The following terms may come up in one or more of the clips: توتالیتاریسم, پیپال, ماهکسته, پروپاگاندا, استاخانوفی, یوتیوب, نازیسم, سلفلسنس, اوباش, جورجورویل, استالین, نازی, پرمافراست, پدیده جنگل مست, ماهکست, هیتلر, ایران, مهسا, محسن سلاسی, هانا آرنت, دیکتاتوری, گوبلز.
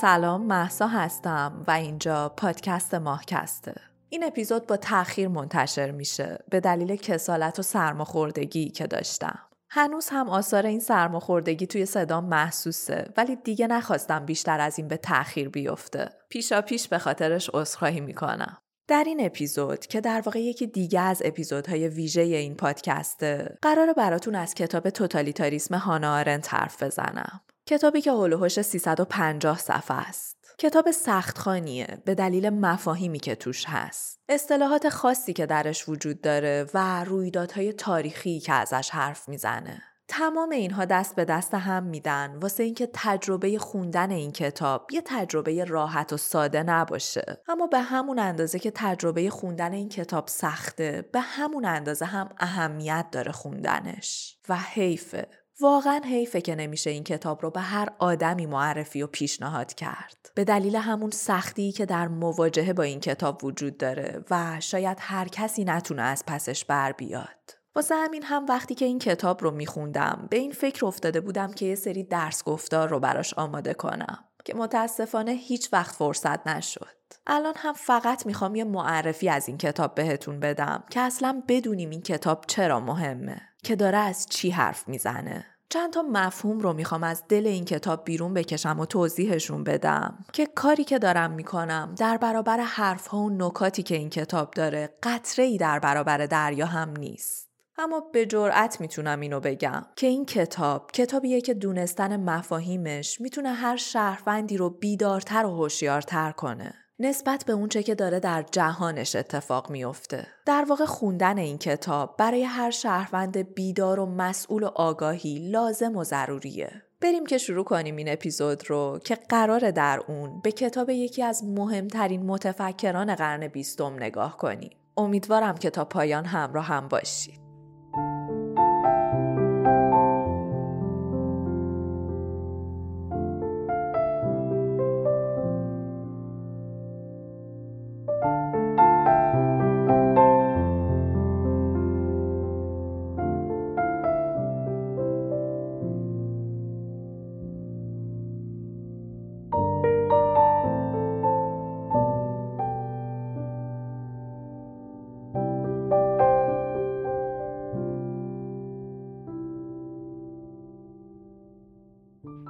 سلام، مهسا هستم و اینجا پادکست ماهکسته. این اپیزود با تأخیر منتشر میشه به دلیل کسالت و سرماخوردگی که داشتم. هنوز هم آثار این سرماخوردگی توی صدام محسوسه، ولی دیگه نخواستم بیشتر از این به تأخیر بیفته. پیشاپیش به خاطرش عذرخواهی میکنم. در این اپیزود که در واقع یکی دیگه از اپیزودهای ویژه این پادکسته، قراره براتون از کتاب توتالیتاریسم هانا آرنت حرف بزنم. کتابی که هولوهوش 350 صفحه است. کتاب سختخوانیه به دلیل مفاهیمی که توش هست. اصطلاحات خاصی که درش وجود داره و رویدادهای تاریخی که ازش حرف میزنه. تمام اینها دست به دست هم میدن واسه اینکه تجربه خوندن این کتاب یه تجربه راحت و ساده نباشه، اما به همون اندازه که تجربه خوندن این کتاب سخته، به همون اندازه هم اهمیت داره خوندنش و حیفه. واقعا حیفه که نمیشه این کتاب رو به هر آدمی معرفی و پیشنهاد کرد، به دلیل همون سختی که در مواجهه با این کتاب وجود داره و شاید هر کسی نتونه از پسش بر بیاد. واسه همین هم وقتی که این کتاب رو میخوندم به این فکر افتاده بودم که یه سری درس گفتار رو براش آماده کنم که متاسفانه هیچ وقت فرصت نشد. الان هم فقط میخوام یه معرفی از این کتاب بهتون بدم که اصلا بدونیم این کتاب چرا مهمه، که داره از چی حرف میزنه. چند تا مفهوم رو میخوام از دل این کتاب بیرون بکشم و توضیحشون بدم که کاری که دارم میکنم در برابر حرفها و نکاتی که این کتاب داره قطره‌ای در برابر دریا هم نیست. اما به جرئت میتونم اینو بگم که این کتاب کتابیه که دونستن مفاهیمش میتونه هر شهروندی رو بیدارتر و هوشیارتر کنه نسبت به اونچه که داره در جهانش اتفاق میفته. در واقع خوندن این کتاب برای هر شهروند بیدار و مسئول و آگاهی لازم و ضروریه. بریم که شروع کنیم این اپیزود رو که قراره در اون به کتاب یکی از مهمترین متفکران قرن 20 نگاه کنیم. امیدوارم که تا پایان همراه هم باشید.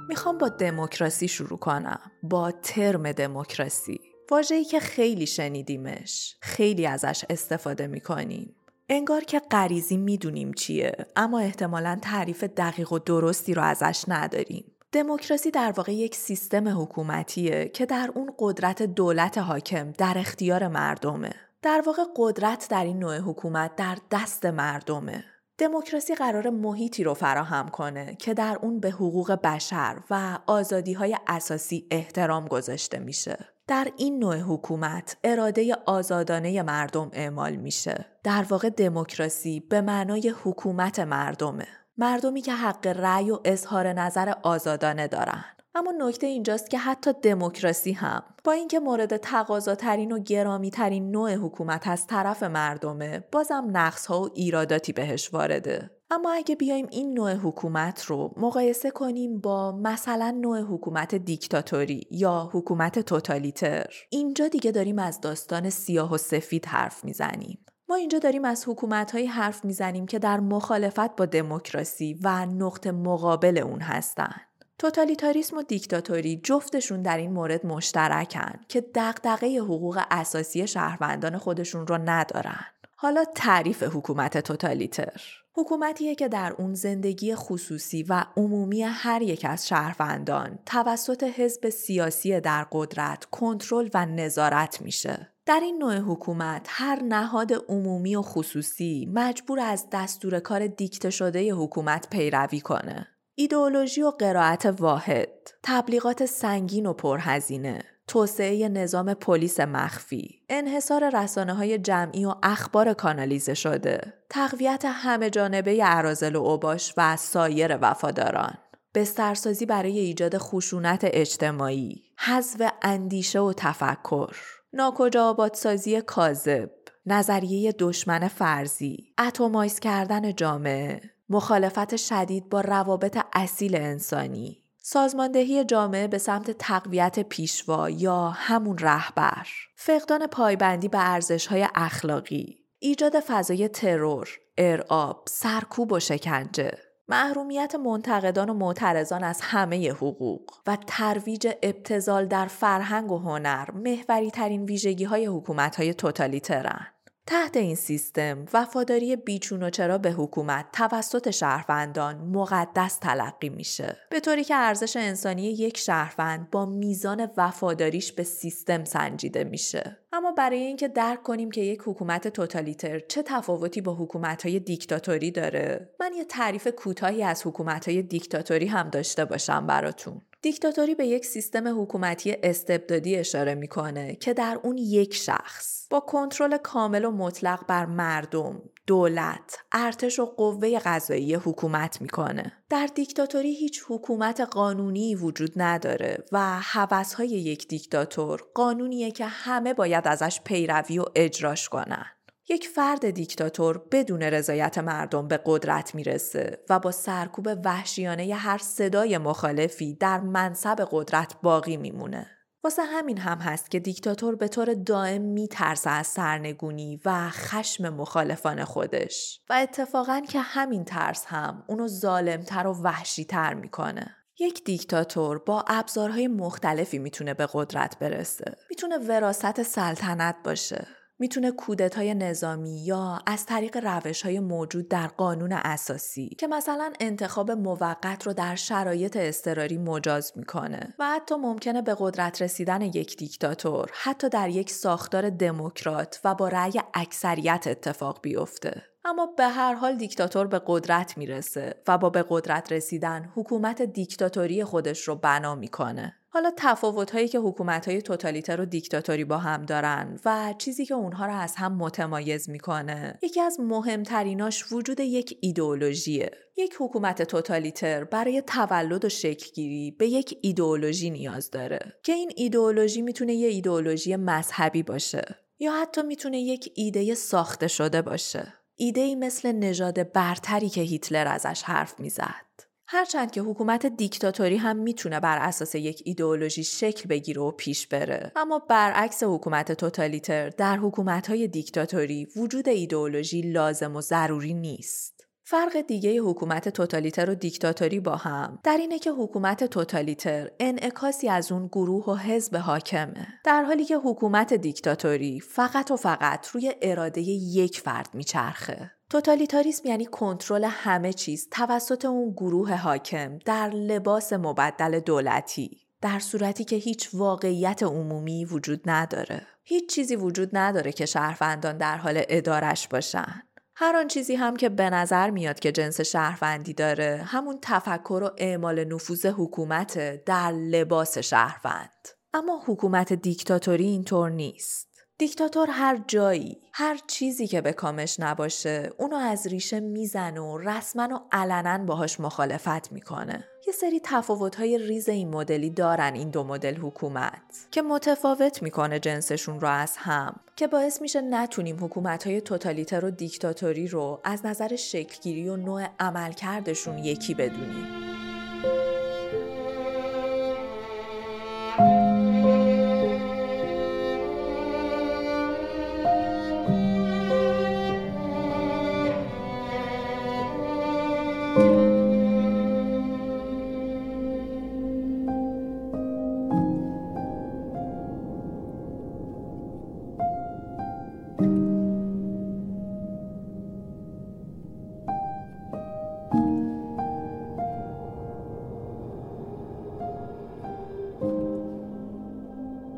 میخوام با دموکراسی شروع کنم، با ترم دموکراسی، واژه‌ای که خیلی شنیدیمش، خیلی ازش استفاده میکنیم. انگار که غریزی میدونیم چیه، اما احتمالاً تعریف دقیق و درستی رو ازش نداریم. دموکراسی در واقع یک سیستم حکومتیه که در اون قدرت دولت حاکم در اختیار مردمه. در واقع قدرت در این نوع حکومت در دست مردمه. دموکراسی قرار محیطی رو فراهم کنه که در اون به حقوق بشر و آزادی‌های اساسی احترام گذاشته میشه. در این نوع حکومت اراده آزادانه مردم اعمال میشه. در واقع دموکراسی به معنای حکومت مردمه. مردمی که حق رأی و اظهار نظر آزادانه دارن. اما نکته اینجاست که حتی دموکراسی هم با اینکه مورد تقاضاترین و گرامیترین نوع حکومت از طرف مردمه، بازم نقص‌ها و ایراداتی بهش وارده. اما اگه بیایم این نوع حکومت رو مقایسه کنیم با مثلا نوع حکومت دیکتاتوری یا حکومت توتالیتر، اینجا دیگه داریم از داستان سیاه و سفید حرف میزنیم. ما اینجا داریم از حکومت‌هایی حرف میزنیم که در مخالفت با دموکراسی و نقطه مقابل اون هستن. توتالیتاریسم و دیکتاتوری جفتشون در این مورد مشترکن که دغدغه حقوق اساسی شهروندان خودشون رو ندارن. حالا تعریف حکومت توتالیتر، حکومتیه که در اون زندگی خصوصی و عمومی هر یک از شهروندان توسط حزب سیاسی در قدرت کنترل و نظارت میشه. در این نوع حکومت هر نهاد عمومی و خصوصی مجبور از دستور کار دیکته شده حکومت پیروی کنه. ایدئولوژی و قرائت واحد، تبلیغات سنگین و پرهزینه، توسعه نظام پلیس مخفی، انحصار رسانه‌های جمعی و اخبار کانالیزه شده، تقویت همه جانبه اراذل و اوباش و سایر وفاداران، بسترسازی برای ایجاد خشونت اجتماعی، حذف اندیشه و تفکر، ناکجا آبادسازی کاذب، نظریه دشمن فرضی، اتمایز کردن جامعه، مخالفت شدید با روابط اصیل انسانی، سازماندهی جامعه به سمت تقویت پیشوا یا همون رهبر، فقدان پایبندی به ارزش‌های اخلاقی، ایجاد فضای ترور، ارعاب، سرکوب و شکنجه، محرومیت منتقدان و معترضان از همه حقوق و ترویج ابتذال در فرهنگ و هنر محوری ترین ویژگی‌های حکومت‌های توتالیترن. تحت این سیستم، وفاداری بیچون و چرا به حکومت توسط شهروندان مقدس تلقی میشه، به طوری که ارزش انسانی یک شهروند با میزان وفاداریش به سیستم سنجیده میشه. اما برای اینکه درک کنیم که یک حکومت توتالیتر چه تفاوتی با حکومت‌های دیکتاتوری داره، من یه تعریف کوتاهی از حکومت‌های دیکتاتوری هم داشته باشم براتون. دیکتاتوری به یک سیستم حکومتی استبدادی اشاره میکنه که در اون یک شخص با کنترل کامل و مطلق بر مردم، دولت، ارتش و قوه قضایی حکومت میکنه. در دیکتاتوری هیچ حکومت قانونی وجود نداره و هوس‌های یک دیکتاتور قانونیه که همه باید ازش پیروی و اجراش کنن. یک فرد دیکتاتور بدون رضایت مردم به قدرت میرسه و با سرکوب وحشیانه ی هر صدای مخالفی در منصب قدرت باقی میمونه. واسه همین هم هست که دیکتاتور به طور دائم میترسه از سرنگونی و خشم مخالفان خودش و اتفاقاً که همین ترس هم اونو ظالمتر و وحشیتر میکنه. یک دیکتاتور با ابزارهای مختلفی میتونه به قدرت برسه. میتونه وراثت سلطنت باشه، میتونه کودتای نظامی یا از طریق روش‌های موجود در قانون اساسی که مثلا انتخاب موقت رو در شرایط اضطراری مجاز میکنه و حتی ممکنه به قدرت رسیدن یک دیکتاتور حتی در یک ساختار دموکرات و با رأی اکثریت اتفاق بیفته. اما به هر حال دیکتاتور به قدرت میرسه و با به قدرت رسیدن حکومت دیکتاتوری خودش رو بنا میکنه. حالا تفاوت‌هایی که حکومت‌های توتالیتر و دیکتاتوری با هم دارن و چیزی که اونها رو از هم متمایز می‌کنه، یکی از مهمتریناش وجود یک ایدئولوژیه. یک حکومت توتالیتر برای تولد و شکل‌گیری به یک ایدئولوژی نیاز داره که این ایدئولوژی میتونه یه ایدئولوژی مذهبی باشه یا حتی میتونه یک ایده ساخته شده باشه. ایده‌ای مثل نژاد برتری که هیتلر ازش حرف می‌زد. هرچند که حکومت دیکتاتوری هم میتونه بر اساس یک ایدئولوژی شکل بگیره و پیش بره، اما برعکس حکومت توتالیتر، در حکومت‌های دیکتاتوری وجود ایدئولوژی لازم و ضروری نیست. فرق دیگه حکومت توتالیتر و دیکتاتوری با هم در اینه که حکومت توتالیتر انعکاسی از اون گروه و حزب حاکمه، در حالی که حکومت دیکتاتوری فقط و فقط روی اراده یک فرد میچرخه. توتالیتاریسم یعنی کنترل همه چیز توسط اون گروه حاکم در لباس مبدل دولتی، در صورتی که هیچ واقعیت عمومی وجود نداره. هیچ چیزی وجود نداره که شهروندان در حال ادارش باشن. هر آن چیزی هم که به نظر میاد که جنس شهروندی داره، همون تفکر و اعمال نفوذ حکومت در لباس شهروند. اما حکومت دیکتاتوری اینطور نیست. دیکتاتور هر جایی، هر چیزی که به کامش نباشه، اونو از ریشه میزنه و رسما و علنا باهاش مخالفت میکنه. یه سری تفاوت‌های ریز این مدلی دارن این دو مدل حکومت که متفاوت میکنه جنسشون رو از هم، که باعث میشه نتونیم حکومت‌های توتالیتر و دیکتاتوری رو از نظر شکلگیری و نوع عملکردشون یکی بدونیم.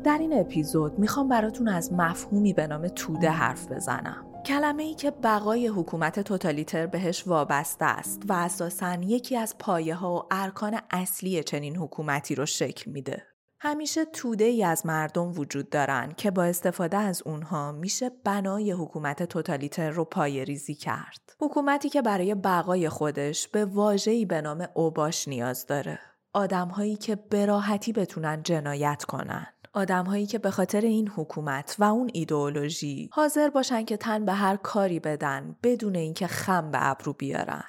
در این اپیزود میخوام براتون از مفهومی به نام توده حرف بزنم. کلمه‌ای که بقای حکومت توتالیتر بهش وابسته است و اساساً یکی از پایه‌ها و ارکان اصلی چنین حکومتی رو شکل میده. همیشه توده‌ای از مردم وجود دارن که با استفاده از اونها میشه بنای حکومت توتالیتر رو پایه‌ریزی کرد. حکومتی که برای بقای خودش به واژه‌ای به نام اوباش نیاز داره. آدم‌هایی که به راحتی بتونن جنایت کنن. آدم‌هایی که به خاطر این حکومت و اون ایدئولوژی حاضر باشن که تن به هر کاری بدن بدون اینکه خم به ابرو بیارن.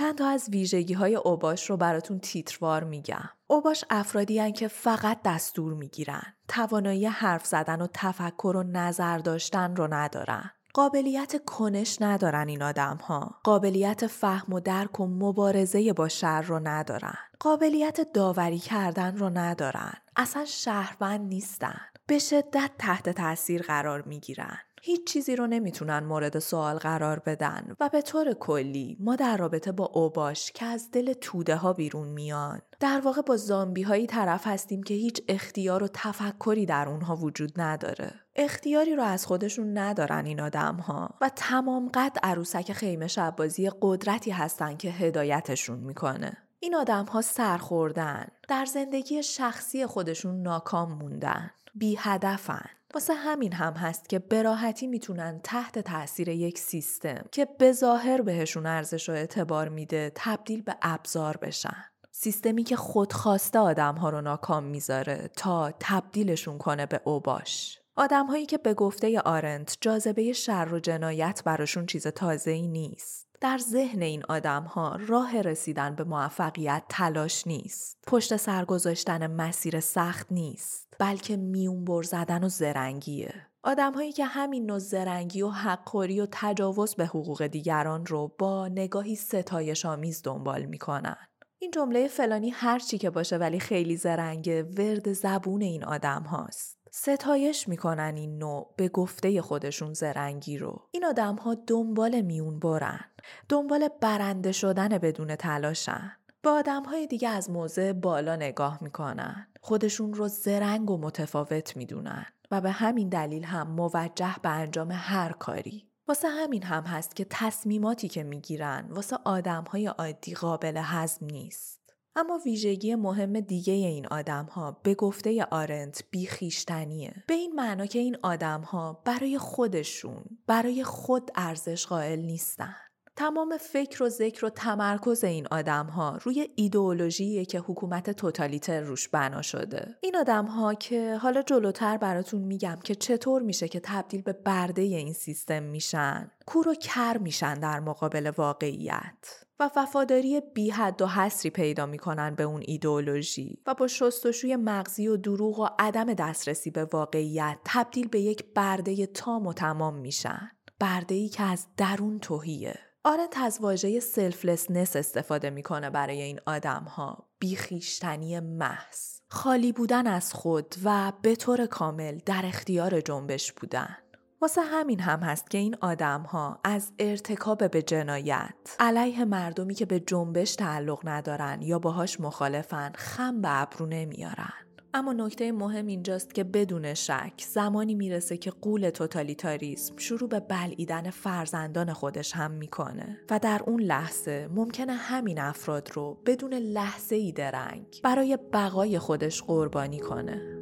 چند تا از ویژگی‌های اوباش رو براتون تیتروار میگم. اوباش افرادی هن که فقط دستور میگیرن، توانایی حرف زدن و تفکر و نظر داشتن رو ندارن. قابلیت کنش ندارن این آدم ها. قابلیت فهم و درک و مبارزه با شر رو ندارن. قابلیت داوری کردن رو ندارن. اصلا شهروند نیستن. به شدت تحت تاثیر قرار می گیرن. هیچ چیزی رو نمیتونن مورد سوال قرار بدن و به طور کلی ما در رابطه با اوباش که از دل توده ها بیرون میان در واقع با زامبی هایی طرف هستیم که هیچ اختیار و تفکری در اونها وجود نداره. اختیاری رو از خودشون ندارن این آدم ها و تمام قد عروسک خیمه شبازی قدرتی هستن که هدایتشون میکنه. این آدم ها سرخوردن، در زندگی شخصی خودشون ناکام موندن، بی هدفن. واسه همین هم هست که براحتی میتونن تحت تأثیر یک سیستم که به ظاهر بهشون ارزش و اعتبار میده تبدیل به ابزار بشن. سیستمی که خودخواسته آدم‌ها رو ناکام میذاره تا تبدیلشون کنه به اوباش. آدم‌هایی که به گفته آرنت جاذبه شر و جنایت براشون چیز تازه‌ای نیست. در ذهن این آدم‌ها راه رسیدن به موفقیت تلاش نیست. پشت سر گذاشتن مسیر سخت نیست، بلکه میونبر زدن و زرنگیه. آدم‌هایی که همین نوع زرنگی و حق‌خوری و تجاوز به حقوق دیگران رو با نگاهی ستایش‌آمیز دنبال می‌کنن. این جمله فلانی هر چی که باشه ولی خیلی زرنگه ورد زبون این آدم هاست. ستایش میکنن این نوع به گفته خودشون زرنگی رو. این آدم ها دنبال میون برن، دنبال برنده شدن بدون تلاشن. با آدم های دیگه از موضع بالا نگاه میکنن، خودشون رو زرنگ و متفاوت میدونن و به همین دلیل هم موجه به انجام هر کاری. واسه همین هم هست که تصمیماتی که میگیرن واسه آدم‌های عادی قابل هضم نیست. اما ویژگی مهم دیگه این آدم‌ها به گفته آرنت بیخیشتنیه. به این معنا که این آدم‌ها برای خودشون، برای خود ارزش قائل نیستن. تمام فکر و ذکر و تمرکز این آدم‌ها روی ایدئولوژیه که حکومت توتالیتر روش بنا شده. این آدم‌ها که حالا جلوتر براتون میگم که چطور میشه که تبدیل به برده این سیستم میشن، کور و کر میشن در مقابل واقعیت و وفاداری بی حد و حصری پیدا میکنن به اون ایدئولوژی و با شستشوی مغزی و دروغ و عدم دسترسی به واقعیت تبدیل به یک برده تام و تمام میشن، برده‌ای که از درون تهیه. آرنت از واژه سلفلسنس استفاده میکنه برای این آدم‌ها، بیخیشتنی محض، خالی بودن از خود و به طور کامل در اختیار جنبش بودن. واسه همین هم هست که این آدم‌ها از ارتکاب به جنایت علیه مردمی که به جنبش تعلق ندارن یا باهاش مخالفن خم به ابرو نمیارن. اما نکته مهم اینجاست که بدون شک زمانی میرسه که غول توتالیتاریسم شروع به بلعیدن فرزندان خودش هم میکنه و در اون لحظه ممکنه همین افراد رو بدون لحظه‌ای درنگ برای بقای خودش قربانی کنه.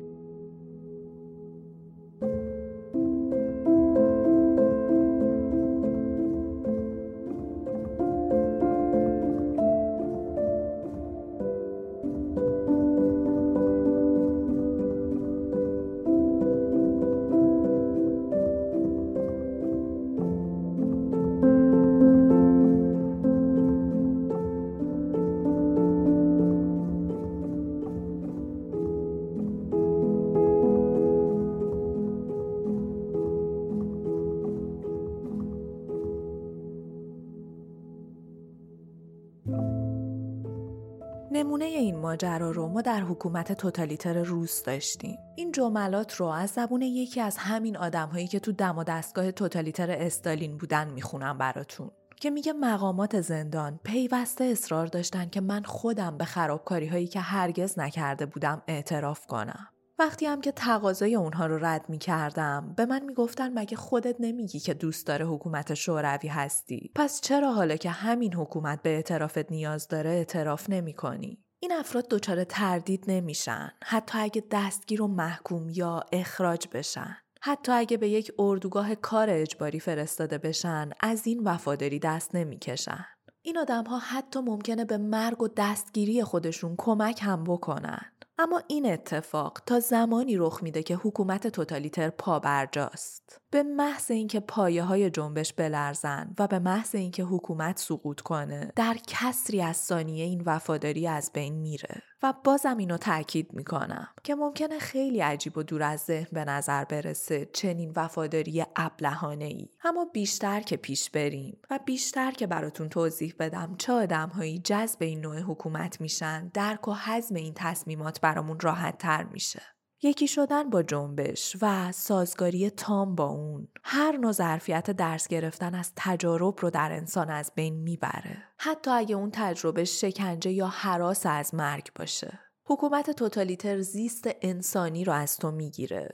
نمونه این ماجرا رو ما در حکومت توتالیتر روس داشتیم. این جملات رو از زبون یکی از همین آدم‌هایی که تو دم و دستگاه توتالیتر استالین بودن میخونم براتون که میگه مقامات زندان پیوسته اصرار داشتن که من خودم به خرابکاری‌هایی که هرگز نکرده بودم اعتراف کنم. وقتی هم که تقاضای اونها رو رد می‌کردم به من میگفتن مگه خودت نمیگی که دوست داره حکومت شوروی هستی، پس چرا حالا که همین حکومت به اعترافت نیاز داره اعتراف نمی‌کنی؟ این افراد دچار تردید نمیشن، حتی اگه دستگیر و محکوم یا اخراج بشن، حتی اگه به یک اردوگاه کار اجباری فرستاده بشن، از این وفاداری دست نمی‌کشن. این آدم‌ها حتی ممکنه به مرگ و دستگیری خودشون کمک هم بکنن. اما این اتفاق تا زمانی رخ میده که حکومت توتالیتر پا برجاست. به محض اینکه پایه‌های جنبش بلرزن و به محض اینکه حکومت سقوط کنه، در کسری از ثانیه این وفاداری از بین میره. و بازم اینو تأکید میکنم که ممکنه خیلی عجیب و دور از ذهن به نظر برسه چنین وفاداری ابلهانه‌ای، اما بیشتر که پیش بریم و بیشتر که براتون توضیح بدم چه آدم‌هایی جذب این نوع حکومت میشن، درک و هضم این تصمیمات برامون راحت تر میشه. یکی شدن با جنبش و سازگاری تام با اون، هر نوع ظرفیت درس گرفتن از تجارب رو در انسان از بین میبره، حتی اگه اون تجربه شکنجه یا هراس از مرگ باشه. حکومت توتالیتر زیست انسانی رو از تو میگیره،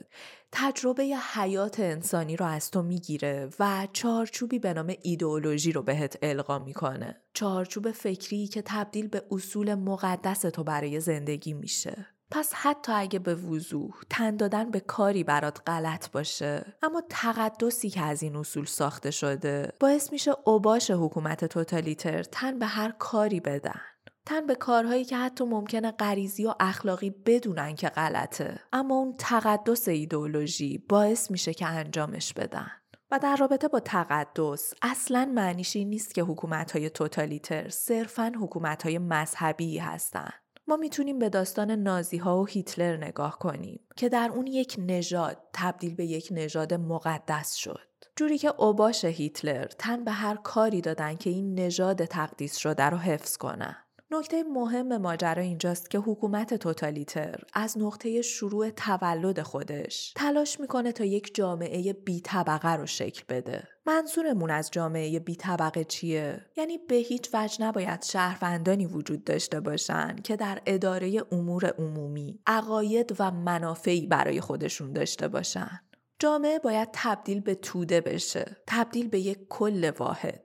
تجربه حیات انسانی رو از تو میگیره و چارچوبی به نام ایدئولوژی رو بهت القا میکنه. چارچوب فکری که تبدیل به اصول مقدس تو برای زندگی میشه. پس حتی اگه به وضوح تن دادن به کاری برات غلط باشه، اما تقدسی که از این اصول ساخته شده باعث میشه اوباش حکومت توتالیتر تن به هر کاری بدن، تن به کارهایی که حتی ممکنه غریزی و اخلاقی بدونن که غلطه، اما اون تقدس ایدئولوژی باعث میشه که انجامش بدن. و در رابطه با تقدس، اصلاً معنیش این نیست که حکومت‌های توتالیتر صرفاً حکومت‌های مذهبی هستن. ما میتونیم به داستان نازی‌ها و هیتلر نگاه کنیم که در اون یک نژاد تبدیل به یک نژاد مقدس شد. جوری که اوباش هیتلر تن به هر کاری دادن که این نژاد تقدیس شده رو حفظ کنن. نکته مهم ماجرا اینجاست که حکومت توتالیتر از نقطه شروع تولد خودش تلاش میکنه تا یک جامعه بی طبقه رو شکل بده. منظورمون از جامعه بی طبقه چیه؟ یعنی به هیچ وجه نباید شهروندانی وجود داشته باشن که در اداره امور عمومی عقاید و منافعی برای خودشون داشته باشن. جامعه باید تبدیل به توده بشه، تبدیل به یک کل واحد.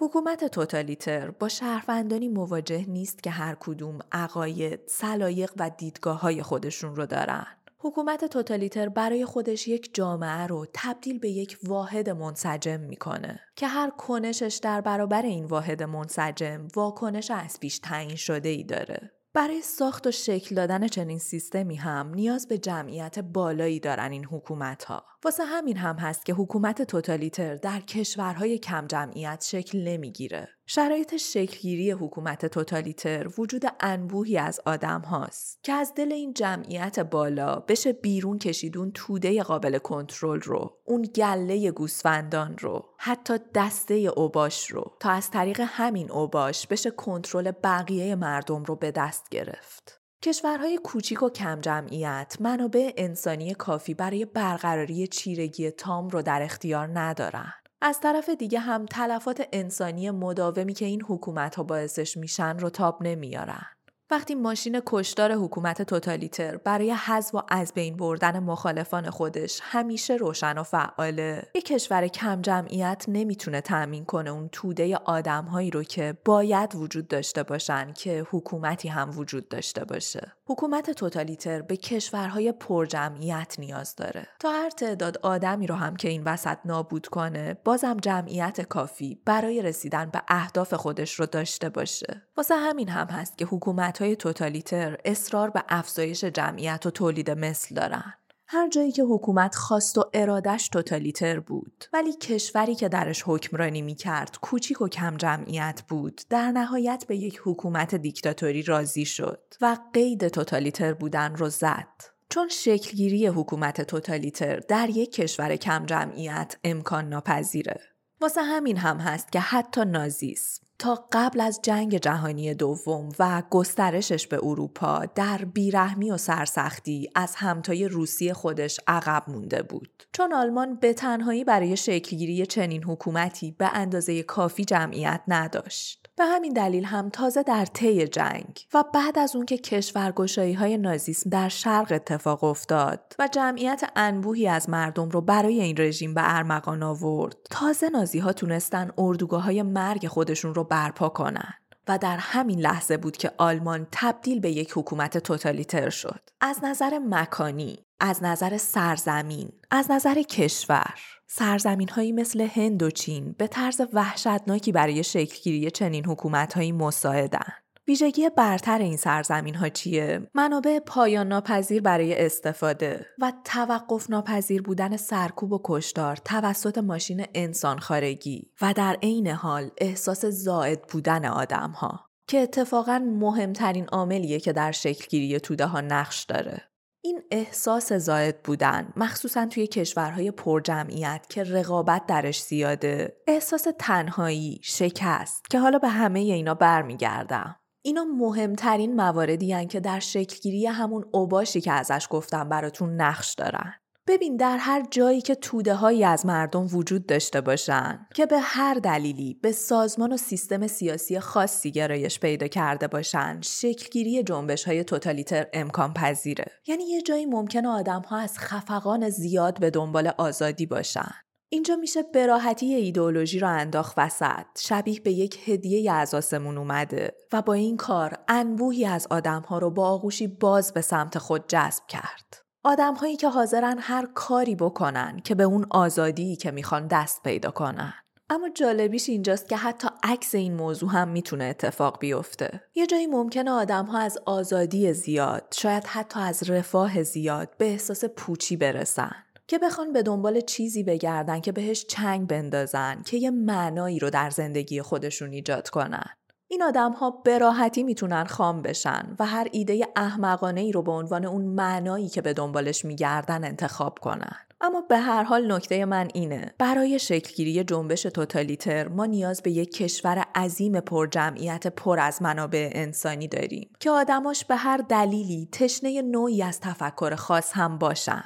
حکومت توتالیتر با شهروندانی مواجه نیست که هر کدوم عقاید، سلایق و دیدگاه‌های خودشون رو دارن. حکومت توتالیتر برای خودش یک جامعه رو تبدیل به یک واحد منسجم میکنه که هر کنشش در برابر این واحد منسجم واکنش از پیش تعیین شده ای داره. برای ساخت و شکل دادن چنین سیستمی هم نیاز به جمعیت بالایی دارن این حکومت‌ها. واسه همین هم هست که حکومت توتالیتر در کشورهای کم جمعیت شکل نمیگیره. شرایط شکلگیری حکومت توتالیتر وجود انبوهی از آدم هاست که از دل این جمعیت بالا بشه بیرون کشیدون توده قابل کنترل رو، اون گله گوسفندان رو، حتی دسته اوباش رو، تا از طریق همین اوباش بشه کنترل بقیه مردم رو به دست گرفت. کشورهای کوچیک و کم جمعیت منابع انسانی کافی برای برقراری چیرگی تام رو در اختیار ندارن. از طرف دیگه هم تلفات انسانی مداومی که این حکومت‌ها باعثش میشن رو تاب نمیارن. وقتی ماشین کشتار حکومت توتالیتر برای حذف و از بین بردن مخالفان خودش همیشه روشن و فعاله، یک کشور کم جمعیت نمیتونه تأمین کنه اون توده آدم‌هایی رو که باید وجود داشته باشن که حکومتی هم وجود داشته باشه. حکومت توتالیتر به کشورهای پرجمعیت نیاز داره. تا هر تعداد آدمی رو هم که این وسط نابود کنه، بازم جمعیت کافی برای رسیدن به اهداف خودش رو داشته باشه. واسه همین هم هست که حکومت‌های توتالیتر اصرار به افزایش جمعیت و تولید مثل دارن. هر جایی که حکومت خواست و ارادش توتالیتر بود، ولی کشوری که درش حکمرانی می‌کرد کوچیک و کم جمعیت بود، در نهایت به یک حکومت دیکتاتوری راضی شد و قید توتالیتر بودن رو زد. چون شکلگیری حکومت توتالیتر در یک کشور کم جمعیت امکان ناپذیره. واسه همین هم هست که حتی نازیسم تا قبل از جنگ جهانی دوم و گسترشش به اروپا در بیرحمی و سرسختی از همتای روسیه خودش عقب مونده بود. چون آلمان به تنهایی برای شکلگیری چنین حکومتی به اندازه کافی جمعیت نداشت. به همین دلیل هم تازه در طی جنگ و بعد از اون که کشورگشایی‌های نازیسم در شرق اتفاق افتاد و جمعیت انبوهی از مردم رو برای این رژیم به ارمغان آورد، تازه نازی‌ها تونستن اردوگاه‌های مرگ خودشون رو برپا کنن و در همین لحظه بود که آلمان تبدیل به یک حکومت توتالیتر شد. از نظر مکانی، از نظر سرزمین، از نظر کشور، سرزمین‌هایی مثل هند و چین به طرز وحشتناکی برای شکلگیری چنین حکومت‌هایی مساعدند. ویژگی برتر این سرزمین‌ها چیه؟ منابع پایان ناپذیر برای استفاده و توقف ناپذیر بودن سرکوب و کشتار توسط ماشین انسانخوارگی و در عین حال احساس زائد بودن آدم‌ها که اتفاقاً مهمترین عاملیه که در شکلگیری توده‌ها نقش داره. این احساس زائد بودن مخصوصاً توی کشورهای پرجمعیت که رقابت درش زیاده، احساس تنهایی، شکست که حالا به همه اینا برمیگردم. اینا مهمترین مواردی هن که در شکلگیری همون اوباشی که ازش گفتم براتون نقش دارن. ببین در هر جایی که توده هایی از مردم وجود داشته باشن که به هر دلیلی به سازمان و سیستم سیاسی خاصی گرایش پیدا کرده باشن، شکلگیری جنبش های توتالیتر امکان پذیره. یعنی یه جایی ممکنه آدم ها از خفقان زیاد به دنبال آزادی باشن. اینجا میشه به راحتی ایدئولوژی رو انداخت وسط، شبیه به یک هدیه از آسمون اومده و با این کار انبوهی از آدم‌ها رو با آغوشی باز به سمت خود جذب کرد. آدم‌هایی که حاضرن هر کاری بکنن که به اون آزادی که میخوان دست پیدا کنن. اما جالبیش اینجاست که حتی عکس این موضوع هم میتونه اتفاق بیفته. یه جایی ممکنه آدم‌ها از آزادی زیاد، شاید حتی از رفاه زیاد به احساس پوچی برسن. که بخوان به دنبال چیزی بگردن که بهش چنگ بندازن که یه معنایی رو در زندگی خودشون ایجاد کنن. این آدم‌ها به راحتی میتونن خام بشن و هر ایده احمقانه‌ای رو به عنوان اون معنایی که به دنبالش میگردن انتخاب کنن. اما به هر حال نکته من اینه، برای شکلگیری جنبش توتالیتر ما نیاز به یک کشور عظیم پرجمعیت پر از منابع انسانی داریم که آدماش به هر دلیلی تشنه نوعی از تفکر خاص هم باشن.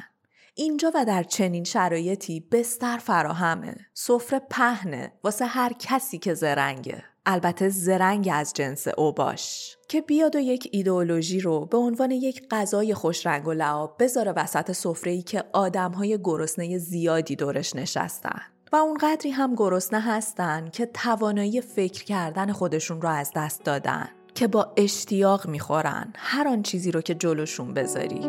اینجا و در چنین شرایطی بستر فراهمه، سفره پهنه واسه هر کسی که زرنگه، البته زرنگ از جنس اوباش، که بیاد و یک ایدئولوژی رو به عنوان یک غذای خوش رنگ و لعاب بذاره وسط سفره‌ای که آدم‌های گرسنه زیادی دورش نشستن و اونقدری هم گرسنه هستن که توانایی فکر کردن خودشون رو از دست دادن که با اشتیاق میخورن هر آن چیزی رو که جلوشون بذاری.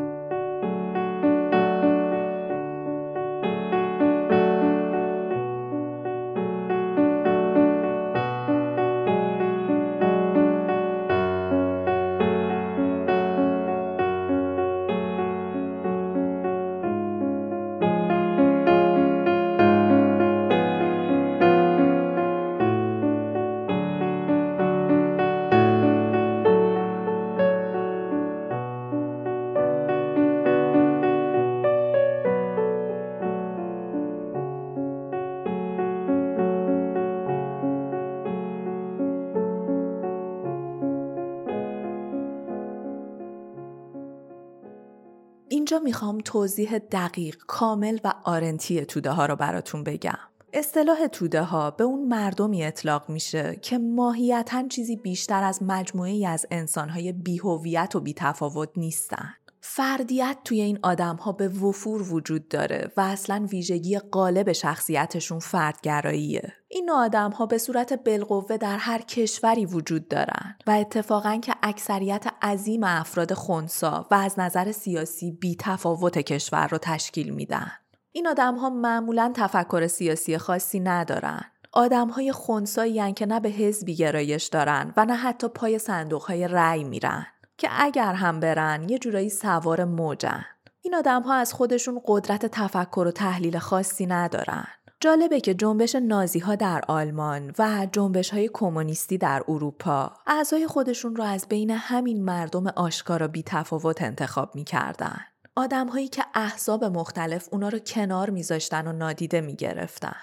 اینجا میخوام توضیح دقیق، کامل و آرنتی توده ها رو براتون بگم. اصطلاح توده ها به اون مردمی اطلاق میشه که ماهیتاً چیزی بیشتر از مجموعه‌ای از انسان‌های بی‌هویت و بی‌تفاوت نیستن. فردیت توی این آدم‌ها به وفور وجود داره و اصلاً ویژگی غالب شخصیتشون فردگراییه. این آدم‌ها به صورت بالقوه در هر کشوری وجود دارن و اتفاقاً که اکثریت عظیم افراد خنثی و از نظر سیاسی بی تفاوت کشور رو تشکیل میدن. این آدم‌ها معمولاً تفکر سیاسی خاصی ندارن. آدم‌های خنثی‌اند که نه به حزبی گرایش دارن و نه حتی پای صندوق‌های رأی میرن. که اگر هم برن یه جورایی سوار موجن. این آدم‌ها از خودشون قدرت تفکر و تحلیل خاصی ندارن. جالبه که جنبش نازی‌ها در آلمان و جنبش‌های کمونیستی در اروپا اعضای خودشون رو از بین همین مردم آشکارا بی‌تفاوت انتخاب می‌کردن. آدم‌هایی که احزاب مختلف اونا رو کنار می‌ذاشتن و نادیده می‌گرفتن.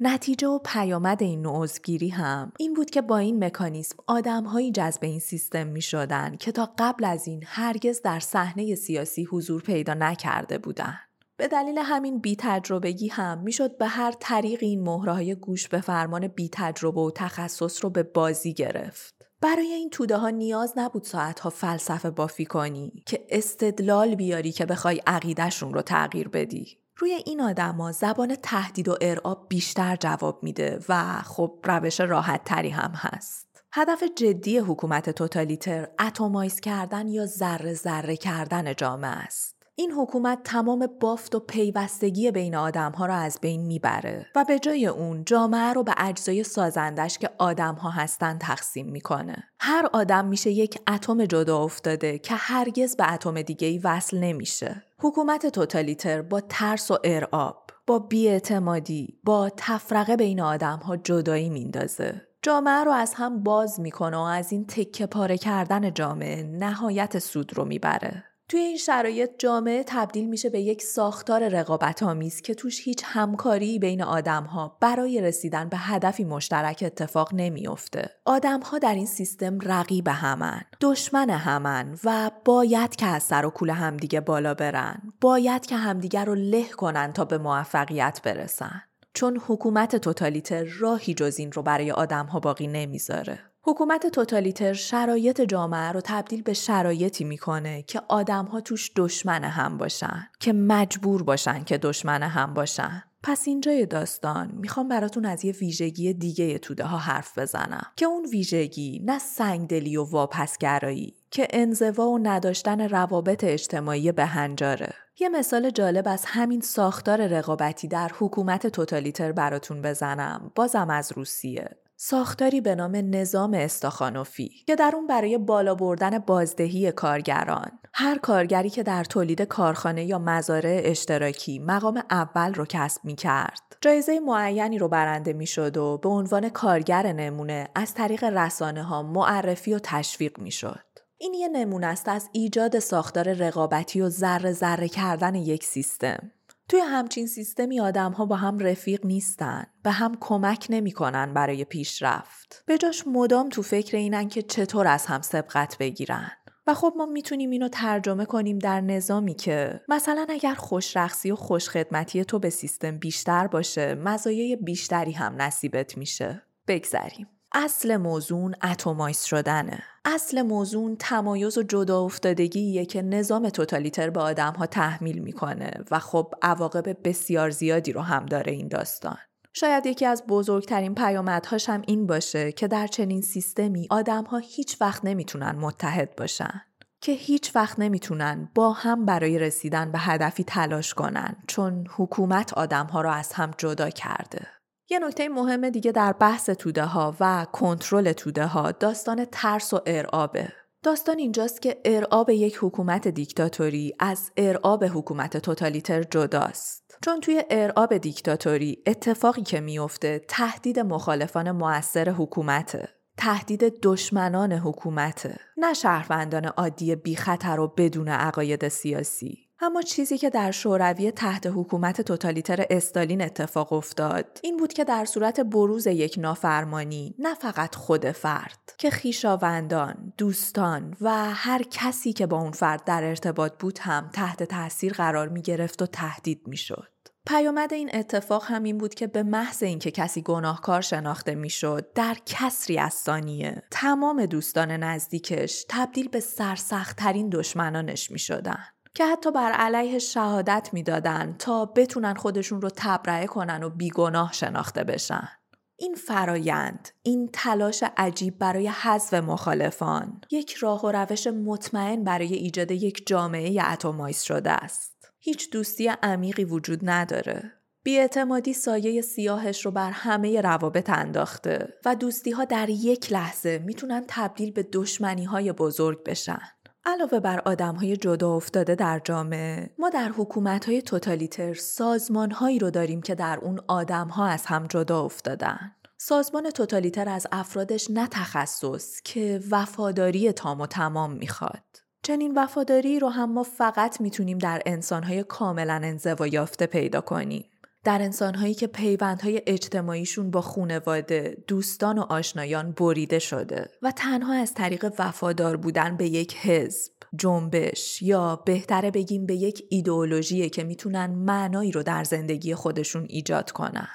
نتیجه و پیامد این نوع‌عضوگیری هم این بود که با این مکانیسم آدم‌هایی جذب این سیستم می‌شدن که تا قبل از این هرگز در صحنه سیاسی حضور پیدا نکرده بودند. به دلیل همین بی‌تجربگی هم میشد به هر طریق این مهره‌های گوش به فرمان بی‌تجربه و تخصص رو به بازی گرفت. برای این توده ها نیاز نبود ساعت‌ها فلسفه بافی کنی که استدلال بیاری که بخوای عقیده‌شون رو تغییر بدی. روی این آدم‌ها زبان تهدید و ارعاب بیشتر جواب میده و خب روش راحت تری هم هست. هدف جدی حکومت توتالیتر اتمیز کردن یا ذره ذره کردن جامعه است. این حکومت تمام بافت و پیوستگی بین آدم‌ها را از بین میبره و به جای اون جامعه رو به اجزای سازندش که آدم‌ها هستن تقسیم میکنه. هر آدم میشه یک اتم جدا افتاده که هرگز به اتم دیگه‌ای وصل نمیشه. حکومت توتالیتر با ترس و ارعاب، با بی‌اعتمادی، با تفرقه بین آدم‌ها جدایی میندازه. جامعه رو از هم باز میکنه و از این تکه پاره کردن جامعه نهایت سود رو میبره. توی این شرایط جامعه تبدیل میشه به یک ساختار رقابت‌آمیز که توش هیچ همکاری بین آدم‌ها برای رسیدن به هدفی مشترک اتفاق نمی‌افته. آدم‌ها در این سیستم رقیب همن، دشمن همن و باید که از سر و کول همدیگه بالا برن. باید که همدیگه رو له کنن تا به موفقیت برسن. چون حکومت توتالیتر راهی جز این رو برای آدم‌ها باقی نمیذاره. حکومت توتالیتر شرایط جامعه رو تبدیل به شرایطی میکنه که آدم‌ها توش دشمن هم باشن، که مجبور باشن که دشمن هم باشن. پس اینجای داستان میخوام براتون از یه ویژگی دیگه توده ها حرف بزنم که اون ویژگی نه سنگدلی و واپسگرایی که انزوا و نداشتن روابط اجتماعی بهنجاره. یه مثال جالب از همین ساختار رقابتی در حکومت توتالیتر براتون بزنم، بازم از روسیه. ساختاری به نام نظام استاخانوفی که در اون برای بالا بردن بازدهی کارگران، هر کارگری که در تولید کارخانه یا مزارع اشتراکی مقام اول رو کسب می کرد، جایزه معینی رو برنده می شد و به عنوان کارگر نمونه از طریق رسانه ها معرفی و تشویق می شد. این یه نمونه است از ایجاد ساختار رقابتی و ذره ذره کردن یک سیستم. توی همچین سیستمی آدم‌ها با هم رفیق نیستن، به هم کمک نمی‌کنن برای پیشرفت. به جاش مدام تو فکر اینن که چطور از هم سبقت بگیرن. و خب ما میتونیم اینو ترجمه کنیم در نظامی که مثلا اگر خوشرخصی و خوشخدمتی تو به سیستم بیشتر باشه، مزایای بیشتری هم نصیبت میشه. بگذریم. اصل موضوع اتمایز شدنه. اصل موضوع تمایز و جدا افتادگیه که نظام توتالیتر به آدم‌ها تحمیل میکنه و خب عواقب بسیار زیادی رو هم داره این داستان. شاید یکی از بزرگترین پیامدهاش هم این باشه که در چنین سیستمی آدم‌ها هیچ وقت نمیتونن متحد باشن، که هیچ وقت نمیتونن با هم برای رسیدن به هدفی تلاش کنن، چون حکومت آدم‌ها رو از هم جدا کرده. یه نکته مهم دیگه در بحث توده ها و کنترل توده ها داستان ترس و ارعابه. داستان اینجاست که ارعاب یک حکومت دیکتاتوری از ارعاب حکومت توتالیتر جداست. چون توی ارعاب دیکتاتوری اتفاقی که میفته تهدید مخالفان مؤثر حکومته، تهدید دشمنان حکومته، نه شهروندان عادی بی خطر و بدون عقاید سیاسی. اما چیزی که در شوروی تحت حکومت توتالیتر استالین اتفاق افتاد این بود که در صورت بروز یک نافرمانی نه فقط خود فرد که خویشاوندان، دوستان و هر کسی که با اون فرد در ارتباط بود هم تحت تاثیر قرار می گرفت و تهدید می شد. پیامد این اتفاق همین بود که به محض اینکه کسی گناهکار شناخته میشد، در کسری از ثانیه تمام دوستان نزدیکش تبدیل به سرسخت‌ترین دشمنانش میشدن، که حتی بر علیه شهادت میدادن تا بتونن خودشون رو تبرئه کنن و بیگناه شناخته بشن. این فرایند، این تلاش عجیب برای حذف مخالفان، یک راه و روش مطمئن برای ایجاد یک جامعه اتمایز شده است. هیچ دوستی عمیقی وجود نداره. بی‌اعتمادی سایه سیاهش رو بر همه روابط انداخته و دوستی‌ها در یک لحظه میتونن تبدیل به دشمنی‌های بزرگ بشن. علاوه بر آدم‌های جدا افتاده در جامعه، ما در حکومت‌های توتالیتر سازمان‌هایی رو داریم که در اون آدم‌ها از هم جدا افتادن. سازمان توتالیتر از افرادش نه تخصص که وفاداری تام و تمام می‌خواد. چنین وفاداری رو هم ما فقط می‌تونیم در انسان‌های کاملاً انزوا یافته پیدا کنیم. در انسان‌هایی که پیوندهای اجتماعیشون با خانواده، دوستان و آشنایان بریده شده و تنها از طریق وفادار بودن به یک حزب، جنبش یا بهتره بگیم به یک ایدئولوژی که میتونن معنایی رو در زندگی خودشون ایجاد کنن.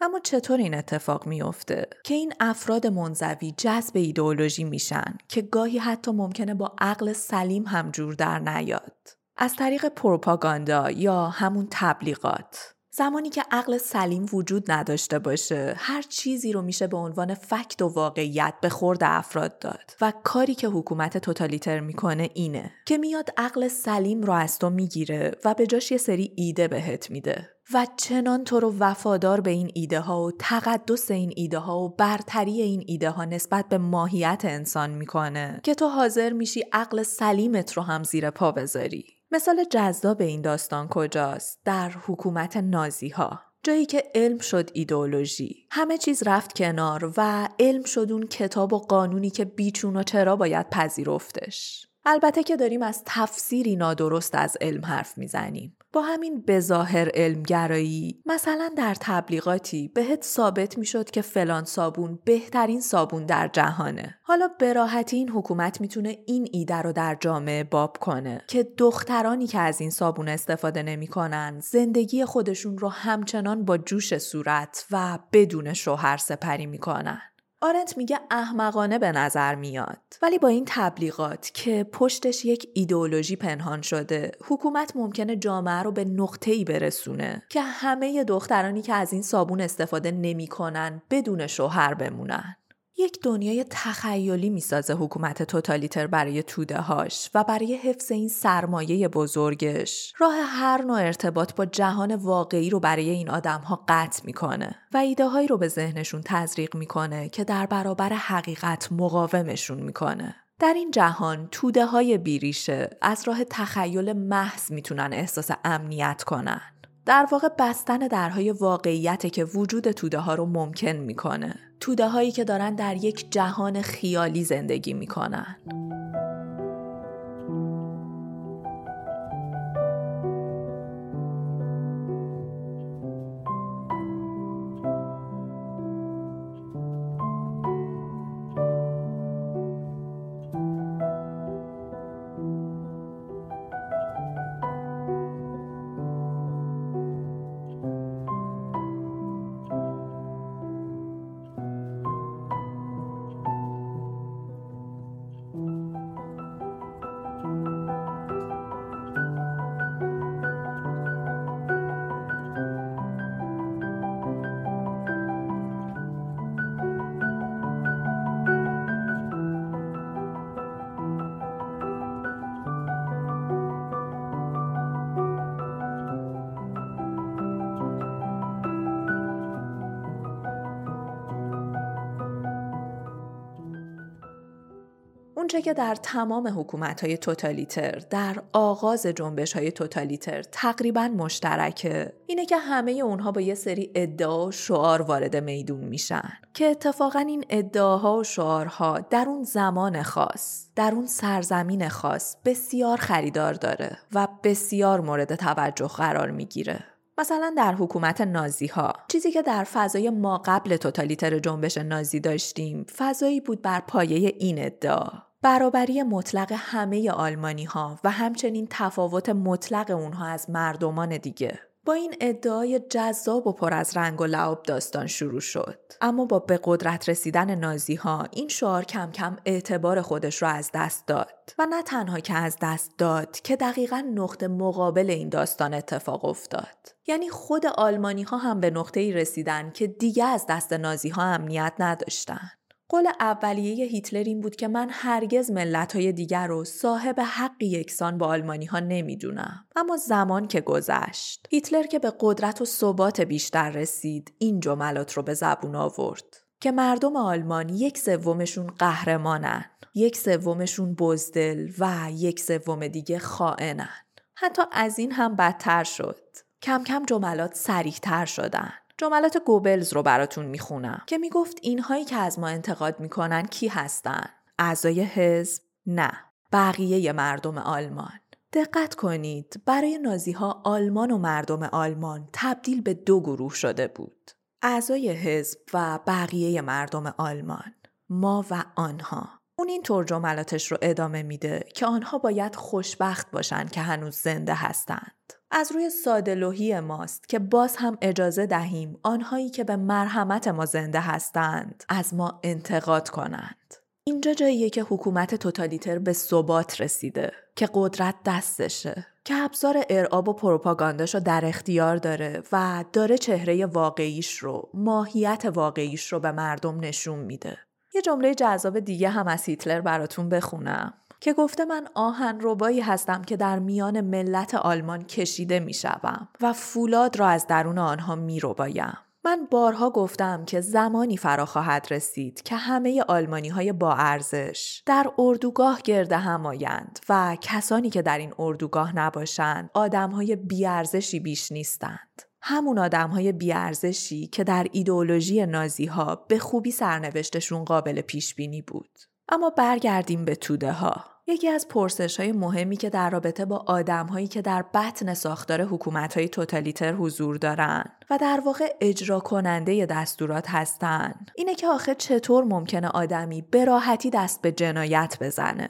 اما چطور این اتفاق میفته که این افراد منزوی جذب ایدئولوژی میشن که گاهی حتی ممکنه با عقل سلیم هم جور در نیاد؟ از طریق پروپاگاندا یا همون تبلیغات، زمانی که عقل سلیم وجود نداشته باشه، هر چیزی رو میشه به عنوان فکت و واقعیت به خورد افراد داد و کاری که حکومت توتالیتر میکنه اینه که میاد عقل سلیم رو از تو میگیره و به جاش یه سری ایده بهت میده و چنان تو رو وفادار به این ایده ها و تقدس این ایده ها و برتری این ایده ها نسبت به ماهیت انسان میکنه که تو حاضر میشی عقل سلیمت رو هم زیر پا بذاری. مثال جذاب این داستان کجاست؟ در حکومت نازی ها، جایی که علم شد ایدئولوژی، همه چیز رفت کنار و علم شد اون کتاب و قانونی که بیچون و چرا باید پذیرفتش. البته که داریم از تفسیری نادرست از علم حرف میزنیم. با همین بظاهر علمگرایی، مثلا در تبلیغاتی بهت ثابت میشد که فلان صابون بهترین صابون در جهانه. حالا به راحتی این حکومت میتونه این ایده رو در جامعه باب کنه که دخترانی که از این صابون استفاده نمیکنن زندگی خودشون رو همچنان با جوش صورت و بدون شوهر سپری میکنن. آرنت میگه احمقانه به نظر میاد، ولی با این تبلیغات که پشتش یک ایدئولوژی پنهان شده، حکومت ممکنه جامعه رو به نقطه‌ای برسونه که همه دخترانی که از این صابون استفاده نمی‌کنن بدون شوهر بمونن. یک دنیای تخیلی میسازه حکومت توتالیتر برای توده‌هاش و برای حفظ این سرمایه بزرگش راه هر نوع ارتباط با جهان واقعی رو برای این آدم‌ها قطع میکنه و ایده‌هایی رو به ذهنشون تزریق میکنه که در برابر حقیقت مقاومشون میکنه. در این جهان توده‌های بیریشه از راه تخیل محض میتونن احساس امنیت کنن. در واقع بستن درهای واقعیته که وجود توده ها رو ممکن میکنه. توده هایی که دارن در یک جهان خیالی زندگی میکنن. اونچه که در تمام حکومت‌های توتالیتر، در آغاز جنبش‌های توتالیتر تقریباً مشترکه، اینه که همه اونها با یه سری ادعا و شعار وارد میدون میشن که اتفاقاً این ادعاها و شعارها در اون زمان خاص، در اون سرزمین خاص بسیار خریدار داره و بسیار مورد توجه قرار میگیره. مثلا در حکومت نازی ها، چیزی که در فضای ما قبل توتالیتر جنبش نازی داشتیم، فضایی بود بر پایه این ادعا. برابری مطلق همه آلمانی ها و همچنین تفاوت مطلق اونها از مردمان دیگه. با این ادعای جذاب و پر از رنگ و لعاب داستان شروع شد. اما با به قدرت رسیدن نازی ها، این شعار کم کم اعتبار خودش را از دست داد و نه تنها که از دست داد که دقیقاً نقطه مقابل این داستان اتفاق افتاد. یعنی خود آلمانی ها هم به نقطه‌ای رسیدن که دیگه از دست نازی ها امنیت نداشتن. قول اولیه هیتلر این بود که من هرگز ملت‌های دیگر رو صاحب حق یکسان با آلمانی‌ها نمی‌دونم. اما زمان که گذشت، هیتلر که به قدرت و ثبات بیشتر رسید، این جملات رو به زبون آورد که مردم آلمان 1/3 قهرمانن، 1/3 بزدل و 1/3 دیگه خائنن. حتی از این هم بدتر شد. کم کم جملات صریح‌تر شدن. جملات گوبلز رو براتون میخونم که میگفت اینهایی که از ما انتقاد میکنن کی هستن؟ اعضای حزب؟ نه، بقیه مردم آلمان. دقت کنید، برای نازیها آلمان و مردم آلمان تبدیل به دو گروه شده بود. اعضای حزب و بقیه مردم آلمان، ما و آنها. اون اینطور جملاتش رو ادامه میده که آنها باید خوشبخت باشن که هنوز زنده هستند. از روی ساده‌لوحی ماست که باز هم اجازه دهیم آنهایی که به مرحمت ما زنده هستند از ما انتقاد کنند. اینجا جاییه که حکومت توتالیتر به ثبات رسیده که قدرت دستشه. که ابزار ارعاب و پروپاگانداشو در اختیار داره و داره چهره واقعیش رو، ماهیت واقعیش رو به مردم نشون میده. یه جمله جذاب دیگه هم از هیتلر براتون بخونم که گفته من آهن‌ربایی هستم که در میان ملت آلمان کشیده میشوم و فولاد را از درون آنها میربایم. من بارها گفتم که زمانی فرا خواهد رسید که همه آلمانی‌های با ارزش در اردوگاه گرد هم آیند و کسانی که در این اردوگاه نباشند آدم‌های بی‌ارزشی بیش نیستند. همون آدم‌های بی‌ارزشی که در ایدئولوژی نازی‌ها به خوبی سرنوشتشون قابل پیش‌بینی بود. اما برگردیم به توده ها. یکی از پرسش‌های مهمی که در رابطه با آدم‌هایی که در بطن ساختار حکومت‌های توتالیتر حضور دارن و در واقع اجرا کننده دستورات هستن، اینه که آخه چطور ممکنه آدمی به راحتی دست به جنایت بزنه؟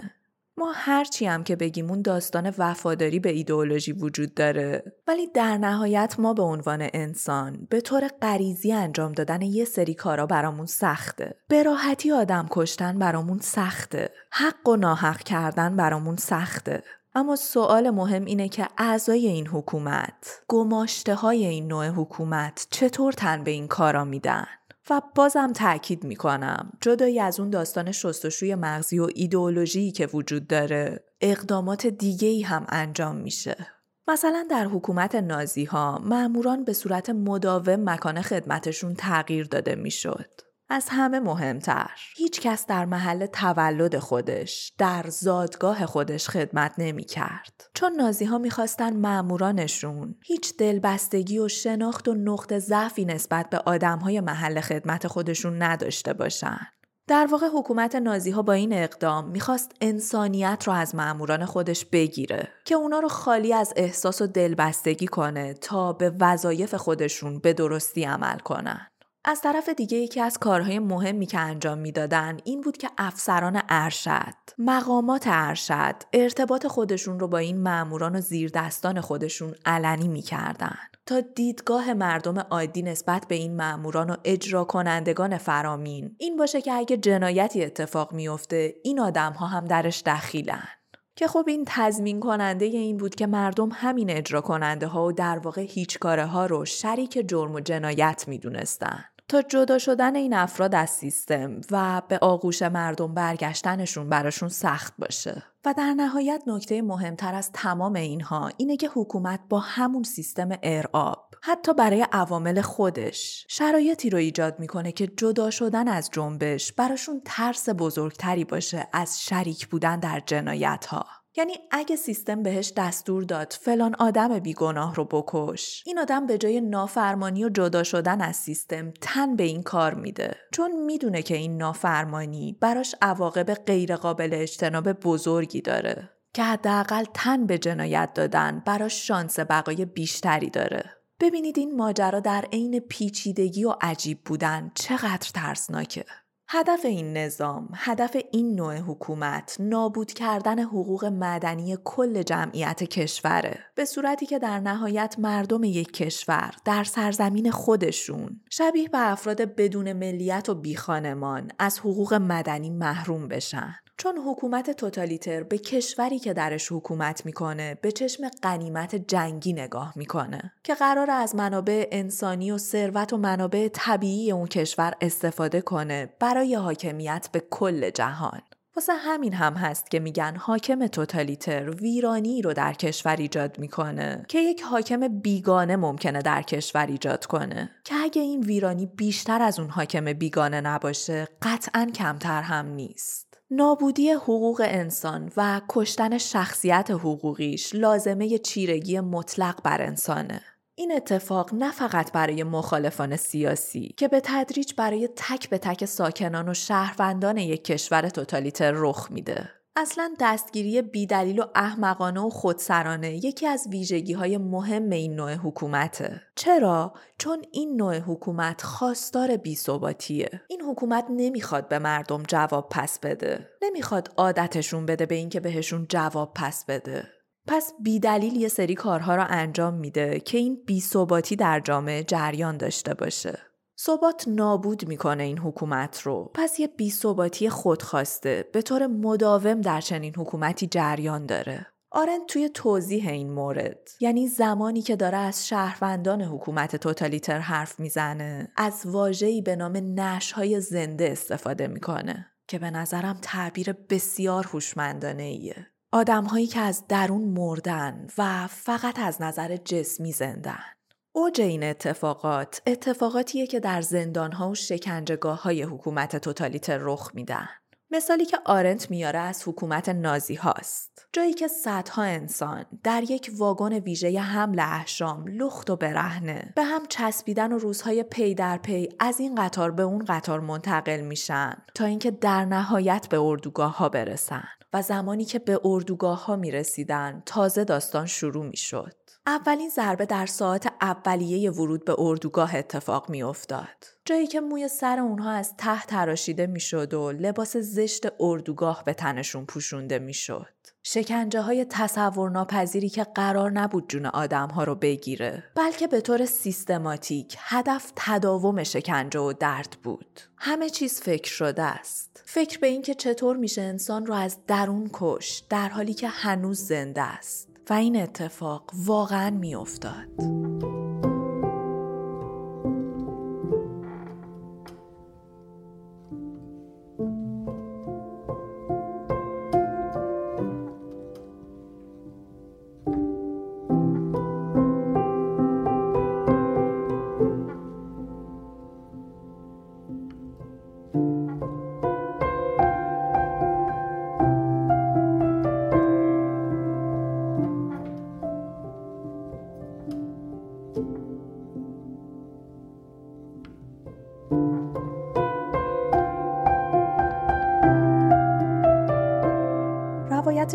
ما هرچی هم که بگیمون داستان وفاداری به ایدئولوژی وجود داره، ولی در نهایت ما به عنوان انسان به طور غریزی انجام دادن یه سری کارا برامون سخته. به راحتی آدم کشتن برامون سخته. حق و ناحق کردن برامون سخته. اما سوال مهم اینه که اعضای این حکومت، گماشته های این نوع حکومت چطور تن به این کارا میدن؟ و بازم تأکید میکنم جدایی از اون داستان شستشوی مغزی و ایدئولوژی که وجود داره، اقدامات دیگه‌ای هم انجام میشه. مثلا در حکومت نازی ها ماموران به صورت مداوم مکان خدمتشون تغییر داده میشد. از همه مهمتر، هیچ کس در محل تولد خودش، در زادگاه خودش خدمت نمی کرد. چون نازی‌ها می‌خواستن مامورانشون هیچ دلبستگی و شناخت و نقطه ضعفی نسبت به آدم‌های محل خدمت خودشون نداشته باشن. در واقع حکومت نازی‌ها با این اقدام می‌خواست انسانیت رو از ماموران خودش بگیره که اونا رو خالی از احساس و دلبستگی کنه تا به وظایف خودشون به درستی عمل کنن. از طرف دیگه یکی از کارهای مهمی که انجام میدادن این بود که افسران ارشد، مقامات ارشد ارتباط خودشون رو با این ماموران و زیردستان خودشون علنی میکردن تا دیدگاه مردم عادی نسبت به این ماموران و اجرا کنندگان فرامین این باشه که اگه جنایتی اتفاق میفته این آدم‌ها هم درش دخیلن. که خب این تضمین کننده این بود که مردم همین اجرا کننده ها و در واقع هیچکاره ها رو شریک جرم و جنایت می دونستن. تا جدا شدن این افراد از سیستم و به آغوش مردم برگشتنشون براشون سخت باشه. و در نهایت نکته مهمتر از تمام اینها اینه که حکومت با همون سیستم ارعاب حتی برای عوامل خودش شرایطی رو ایجاد میکنه که جدا شدن از جنبش براشون ترس بزرگتری باشه از شریک بودن در جنایت‌ها. یعنی اگه سیستم بهش دستور داد فلان آدم بیگناه رو بکش، این آدم به جای نافرمانی و جدا شدن از سیستم تن به این کار میده، چون میدونه که این نافرمانی براش عواقب غیرقابل اجتناب بزرگی داره که حداقل تن به جنایت دادن براش شانس بقای بیشتری داره. ببینید این ماجرا در عین پیچیدگی و عجیب بودن چقدر ترسناکه. هدف این نظام، هدف این نوع حکومت نابود کردن حقوق مدنی کل جمعیت کشوره، به صورتی که در نهایت مردم یک کشور در سرزمین خودشون شبیه به افراد بدون ملیت و بیخانمان از حقوق مدنی محروم بشن. چون حکومت توتالیتر به کشوری که درش حکومت میکنه به چشم غنیمت جنگی نگاه میکنه که قراره از منابع انسانی و ثروت و منابع طبیعی اون کشور استفاده کنه برای حاکمیت به کل جهان. واسه همین هم هست که میگن حاکم توتالیتر ویرانی رو در کشور ایجاد میکنه که یک حاکم بیگانه ممکنه در کشور ایجاد کنه که اگه این ویرانی بیشتر از اون حاکم بیگانه نباشه قطعاً کمتر هم نیست. نابودی حقوق انسان و کشتن شخصیت حقوقیش لازمه چیرگی مطلق بر انسانه. این اتفاق نه فقط برای مخالفان سیاسی که به تدریج برای تک به تک ساکنان و شهروندان یک کشور توتالیتر رخ میده. اصلا دستگیری بیدلیل و احمقانه و خودسرانه یکی از ویژگی‌های مهم این نوع حکومته. چرا؟ چون این نوع حکومت خواستار بی‌ثباتیه. این حکومت نمیخواد به مردم جواب پس بده. نمیخواد عادتشون بده به اینکه بهشون جواب پس بده. پس بیدلیل یه سری کارها را انجام میده که این بی‌ثباتی در جامعه جریان داشته باشه. ثبات نابود میکنه این حکومت رو. پس یه بی‌ثباتی خودخواسته به طور مداوم در چنین حکومتی جریان داره. آرنت توی توضیح این مورد، یعنی زمانی که داره از شهروندان حکومت توتالیتر حرف میزنه، از واژه‌ای به نام نعش‌های زنده استفاده میکنه که به نظرم تعبیر بسیار هوشمندانه‌ایه. آدم‌هایی که از درون مردن و فقط از نظر جسمی زندن. اوج این اتفاقات، اتفاقاتیه که در زندان‌ها و شکنجهگاه‌های حکومت توتالیتر رخ میدن. مثالی که آرنت میاره از حکومت نازی هاست، جایی که صدها انسان در یک واگن ویژه حمل احشام لخت و برهنه به هم چسبیدن و روزهای پی در پی از این قطار به اون قطار منتقل میشن تا اینکه در نهایت به اردوگاه ها برسن و زمانی که به اردوگاه ها میرسیدن تازه داستان شروع میشد. اولین ضربه در ساعت اولیه ورود به اردوگاه اتفاق می افتاد. جایی که موی سر اونها از ته تراشیده می شد و لباس زشت اردوگاه به تنشون پوشونده می شد. شکنجه های تصورناپذیری که قرار نبود جون آدم ها رو بگیره، بلکه به طور سیستماتیک هدف تداوم شکنجه و درد بود. همه چیز فکر شده است. فکر به این که چطور میشه انسان رو از درون کش در حالی که هنوز زنده است. و این اتفاق واقعاً می افتاد.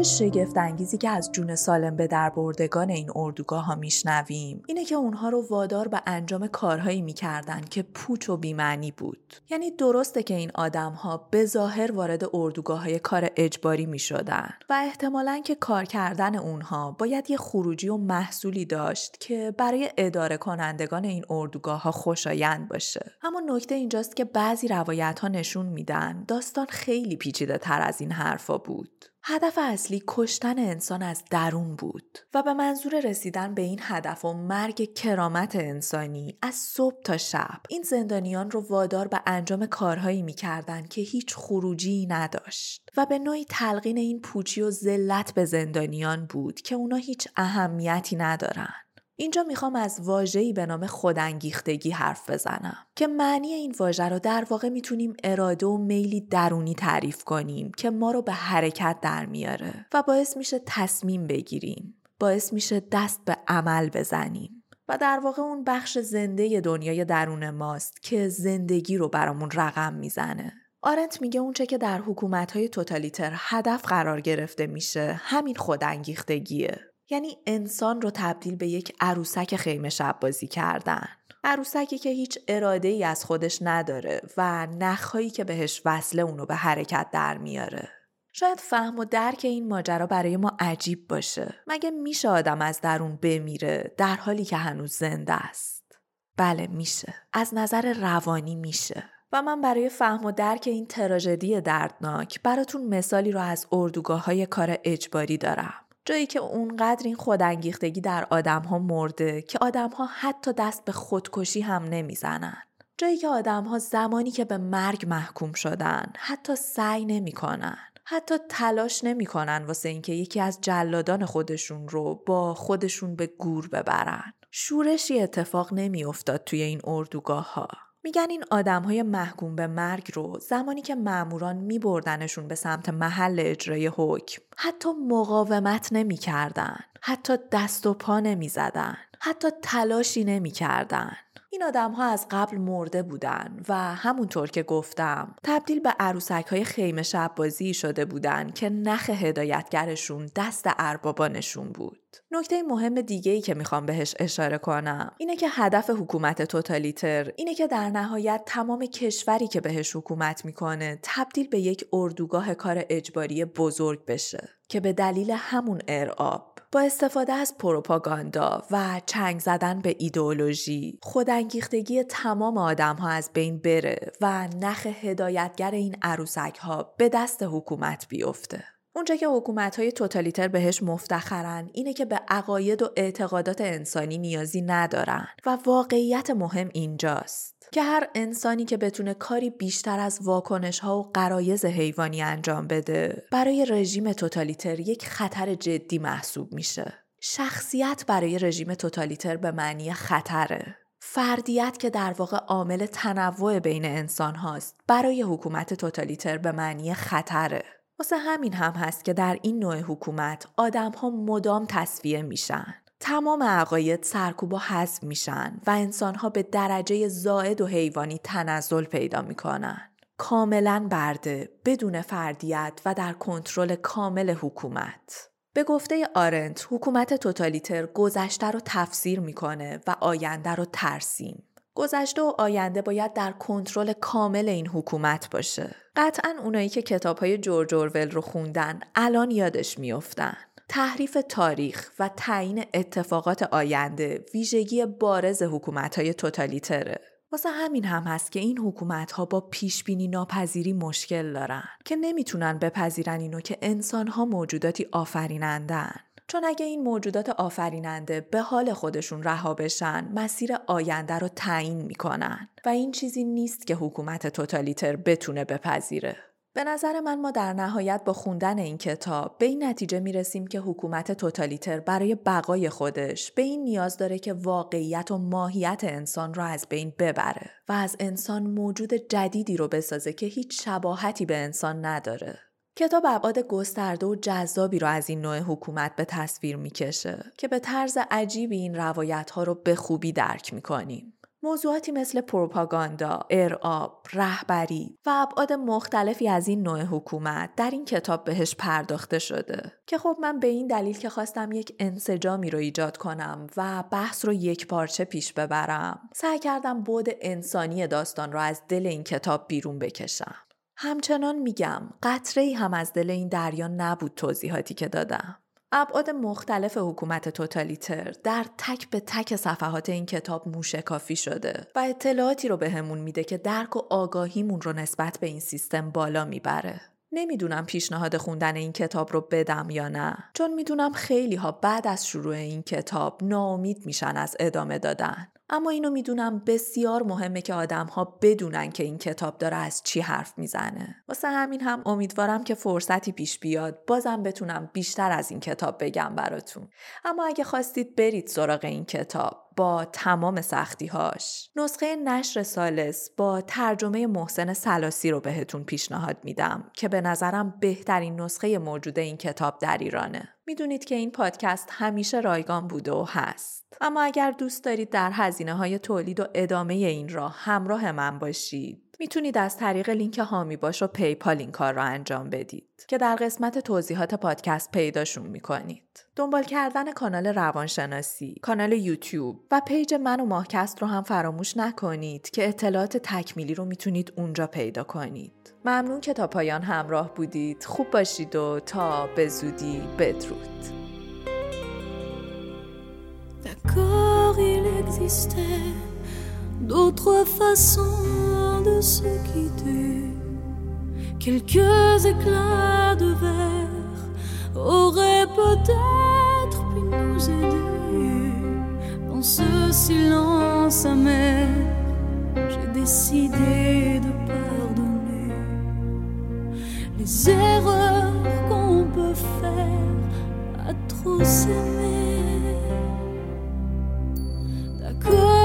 شگفت انگیزی که از جون سالم به دربردگان این اردوگاه ها میشنویم اینه که اونها رو وادار به انجام کارهایی میکردن که پوچ و بیمعنی بود. یعنی درسته که این آدم ها به ظاهر وارد اردوگاه های کار اجباری میشدن و احتمالاً که کار کردن اونها باید یه خروجی و محصولی داشت که برای اداره کنندگان این اردوگاه ها خوشایند باشه. اما نکته اینجاست که بعضی روایت ها نشون میدن داستان خیلی پیچیده تر از این حرفا بود. هدف اصلی کشتن انسان از درون بود و به منظور رسیدن به این هدف و مرگ کرامت انسانی از صبح تا شب این زندانیان رو وادار به انجام کارهایی می‌کردن که هیچ خروجی نداشت و به نوعی تلقین این پوچی و ذلت به زندانیان بود که اونا هیچ اهمیتی ندارن. اینجا میخوام از واژه‌ای به نام خودانگیختگی حرف بزنم که معنی این واژه رو در واقع میتونیم اراده و میلی درونی تعریف کنیم که ما رو به حرکت در میاره و باعث میشه تصمیم بگیریم، باعث میشه دست به عمل بزنیم و در واقع اون بخش زنده دنیای درون ماست که زندگی رو برامون رقم میزنه. آرنت میگه اونچه که در حکومت‌های توتالیتر هدف قرار گرفته میشه همین خودانگیختگیه. یعنی انسان رو تبدیل به یک عروسک خیمه شب بازی کردن. عروسکی که هیچ اراده ای از خودش نداره و نخهایی که بهش وصله اونو به حرکت در میاره. شاید فهم و درک این ماجرا برای ما عجیب باشه. مگه میشه آدم از درون بمیره در حالی که هنوز زنده است؟ بله میشه. از نظر روانی میشه. و من برای فهم و درک این تراژدی دردناک براتون مثالی رو از اردوگاه‌های کار اجباری دارم. جایی که اونقدر این خودانگیختگی در آدم ها مرده که آدم ها حتی دست به خودکشی هم نمیزنن. جایی که آدم ها زمانی که به مرگ محکوم شدن حتی سعی نمی کنن. حتی تلاش نمی کنن واسه اینکه یکی از جلادان خودشون رو با خودشون به گور ببرن. شورشی اتفاق نمی افتاد توی این اردوگاه ها. میگن این آدم‌های محکوم به مرگ رو زمانی که ماموران می‌بردنشون به سمت محل اجرای حکم حتی مقاومت نمی‌کردن، حتی دست و پا نمی‌زدن، حتی تلاشی نمی‌کردن. این آدم‌ها از قبل مرده بودن و همونطور که گفتم تبدیل به عروسک‌های خیمه شب بازی شده بودن که نخ هدایتگرشون دست اربابانشون بود. نکته مهم دیگه‌ای که میخوام بهش اشاره کنم اینه که هدف حکومت توتالیتر اینه که در نهایت تمام کشوری که بهش حکومت میکنه تبدیل به یک اردوگاه کار اجباری بزرگ بشه که به دلیل همون ارعاب با استفاده از پروپاگاندا و چنگ زدن به ایدئولوژی خودانگیختگی تمام آدم‌ها از بین بره و نخ هدایتگر این عروسک‌ها به دست حکومت بیفته. اونجا که حکومت‌های توتالیتر بهش مفتخرن اینه که به عقاید و اعتقادات انسانی نیازی ندارن و واقعیت مهم اینجاست که هر انسانی که بتونه کاری بیشتر از واکنش‌ها و غرایز حیوانی انجام بده برای رژیم توتالیتر یک خطر جدی محسوب میشه. شخصیت برای رژیم توتالیتر به معنی خطره. فردیت که در واقع عامل تنوع بین انسان هاست برای حکومت توتالیتر به معنی خطره. واسه همین هم هست که در این نوع حکومت آدم ها مدام تصفیه میشن. تمام عقاید سرکوب و حذف میشن و انسان ها به درجه زائد و حیوانی تنزل پیدا میکنن. کاملا برده، بدون فردیت و در کنترل کامل حکومت. به گفته آرنت، حکومت توتالیتر گذشته رو تفسیر میکنه و آینده رو ترسیم. گذشته و آینده باید در کنترل کامل این حکومت باشه. قطعاً اونایی که کتاب‌های جورجورویل رو خوندن الان یادش میافتن. تحریف تاریخ و تعیین اتفاقات آینده ویژگی بارز حکومت‌های توتالیتره. واسه همین هم هست که این حکومت‌ها با پیشبینی ناپذیری مشکل دارن که نمیتونن بپذیرن اینو که انسان‌ها موجوداتی آفرینندن. چون اگه این موجودات آفریننده به حال خودشون رها بشن، مسیر آینده رو تعیین میکنن و این چیزی نیست که حکومت توتالیتر بتونه بپذیره. به نظر من ما در نهایت با خوندن این کتاب به این نتیجه میرسیم که حکومت توتالیتر برای بقای خودش به این نیاز داره که واقعیت و ماهیت انسان رو از بین ببره و از انسان موجود جدیدی رو بسازه که هیچ شباهتی به انسان نداره. کتاب ابعاد گسترده و جذابی رو از این نوع حکومت به تصویر میکشه که به طرز عجیبی این روایت‌ها رو به خوبی درک میکنیم. موضوعاتی مثل پروپاگاندا، ارعاب، رهبری و ابعاد مختلفی از این نوع حکومت در این کتاب بهش پرداخته شده که خب من به این دلیل که خواستم یک انسجامی رو ایجاد کنم و بحث رو یک پارچه پیش ببرم، سعی کردم بعد انسانی داستان رو از دل این کتاب بیرون بکشم. همچنان میگم قطره‌ای هم از دل این دریا نبود توضیحاتی که دادم. ابعاد مختلف حکومت توتالیتر در تک به تک صفحات این کتاب موشکافی شده و اطلاعاتی رو بهمون میده که درک و آگاهیمون رو نسبت به این سیستم بالا میبره. نمیدونم پیشنهاد خوندن این کتاب رو بدم یا نه، چون میدونم خیلی ها بعد از شروع این کتاب ناامید میشن از ادامه دادن. اما اینو میدونم بسیار مهمه که آدم‌ها بدونن که این کتاب داره از چی حرف میزنه. واسه همین هم امیدوارم که فرصتی پیش بیاد بازم بتونم بیشتر از این کتاب بگم براتون. اما اگه خواستید برید سراغ این کتاب با تمام سختی‌هاش، نسخه نشر ثالث با ترجمه محسن سلاسی رو بهتون پیشنهاد میدم که به نظرم بهترین نسخه موجود این کتاب در ایرانه. میدونید که این پادکست همیشه رایگان بوده و هست. اما اگر دوست دارید در هزینه‌های تولید و ادامه این راه همراه من باشید، میتونید از طریق لینک هامی باش و پیپال این کار را انجام بدید که در قسمت توضیحات پادکست پیداشون میکنید. دنبال کردن کانال روانشناسی، کانال یوتیوب و پیج من و ماهکست رو هم فراموش نکنید که اطلاعات تکمیلی رو میتونید اونجا پیدا کنید. ممنون که تا پایان همراه بودید. خوب باشید و تا به زودی بدرود. D'autres façons de se quitter, quelques éclats de verre auraient peut-être pu nous aider. Dans ce silence amer, j'ai décidé de pardonner les erreurs qu'on peut faire à trop s'aimer. D'accord.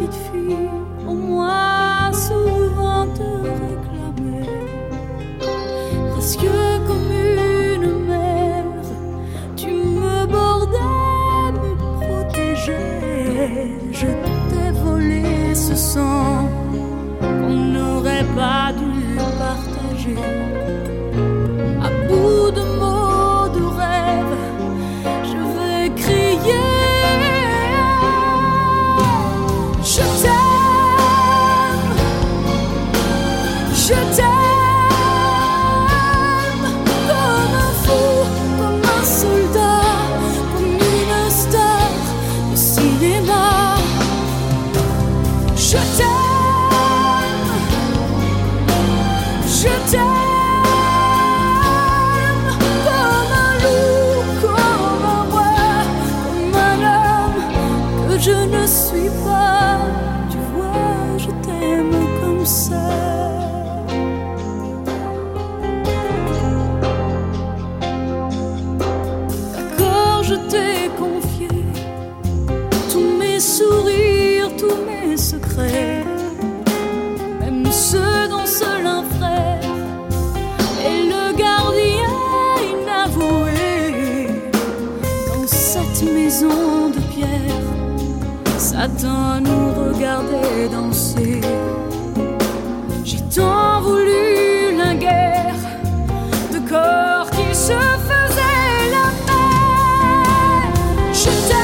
Petite fille, on m'a souvent te réclamé, presque comme une mère, tu me bordais, me protégeais, je t'ai volé ce sang qu'on n'aurait pas dû partager. À bout de mots, de rêves, je veux crier. Je t'aime comme ceux dont seul un frère est le gardien inavoué. Dans cette maison de pierre, Satan nous regardait danser. J'ai tant voulu la guerre de corps qui se faisaient la paix. Je t'aime,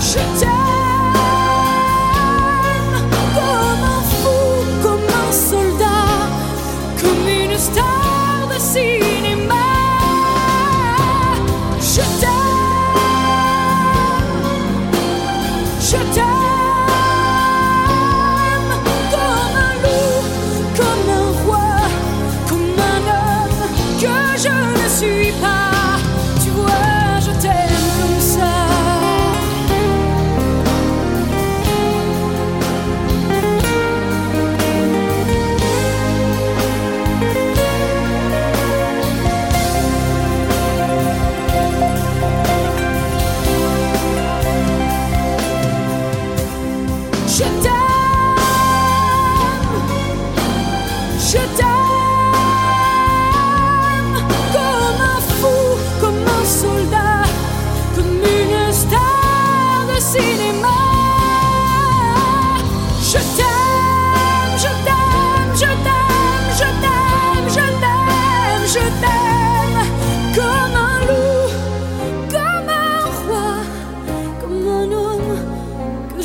je t'aime, comme un fou, comme un soldat, comme une star de cinéma. Je t'aime, je t'aime. Je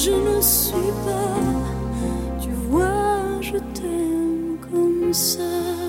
ne suis pas, tu vois, je t'aime comme ça.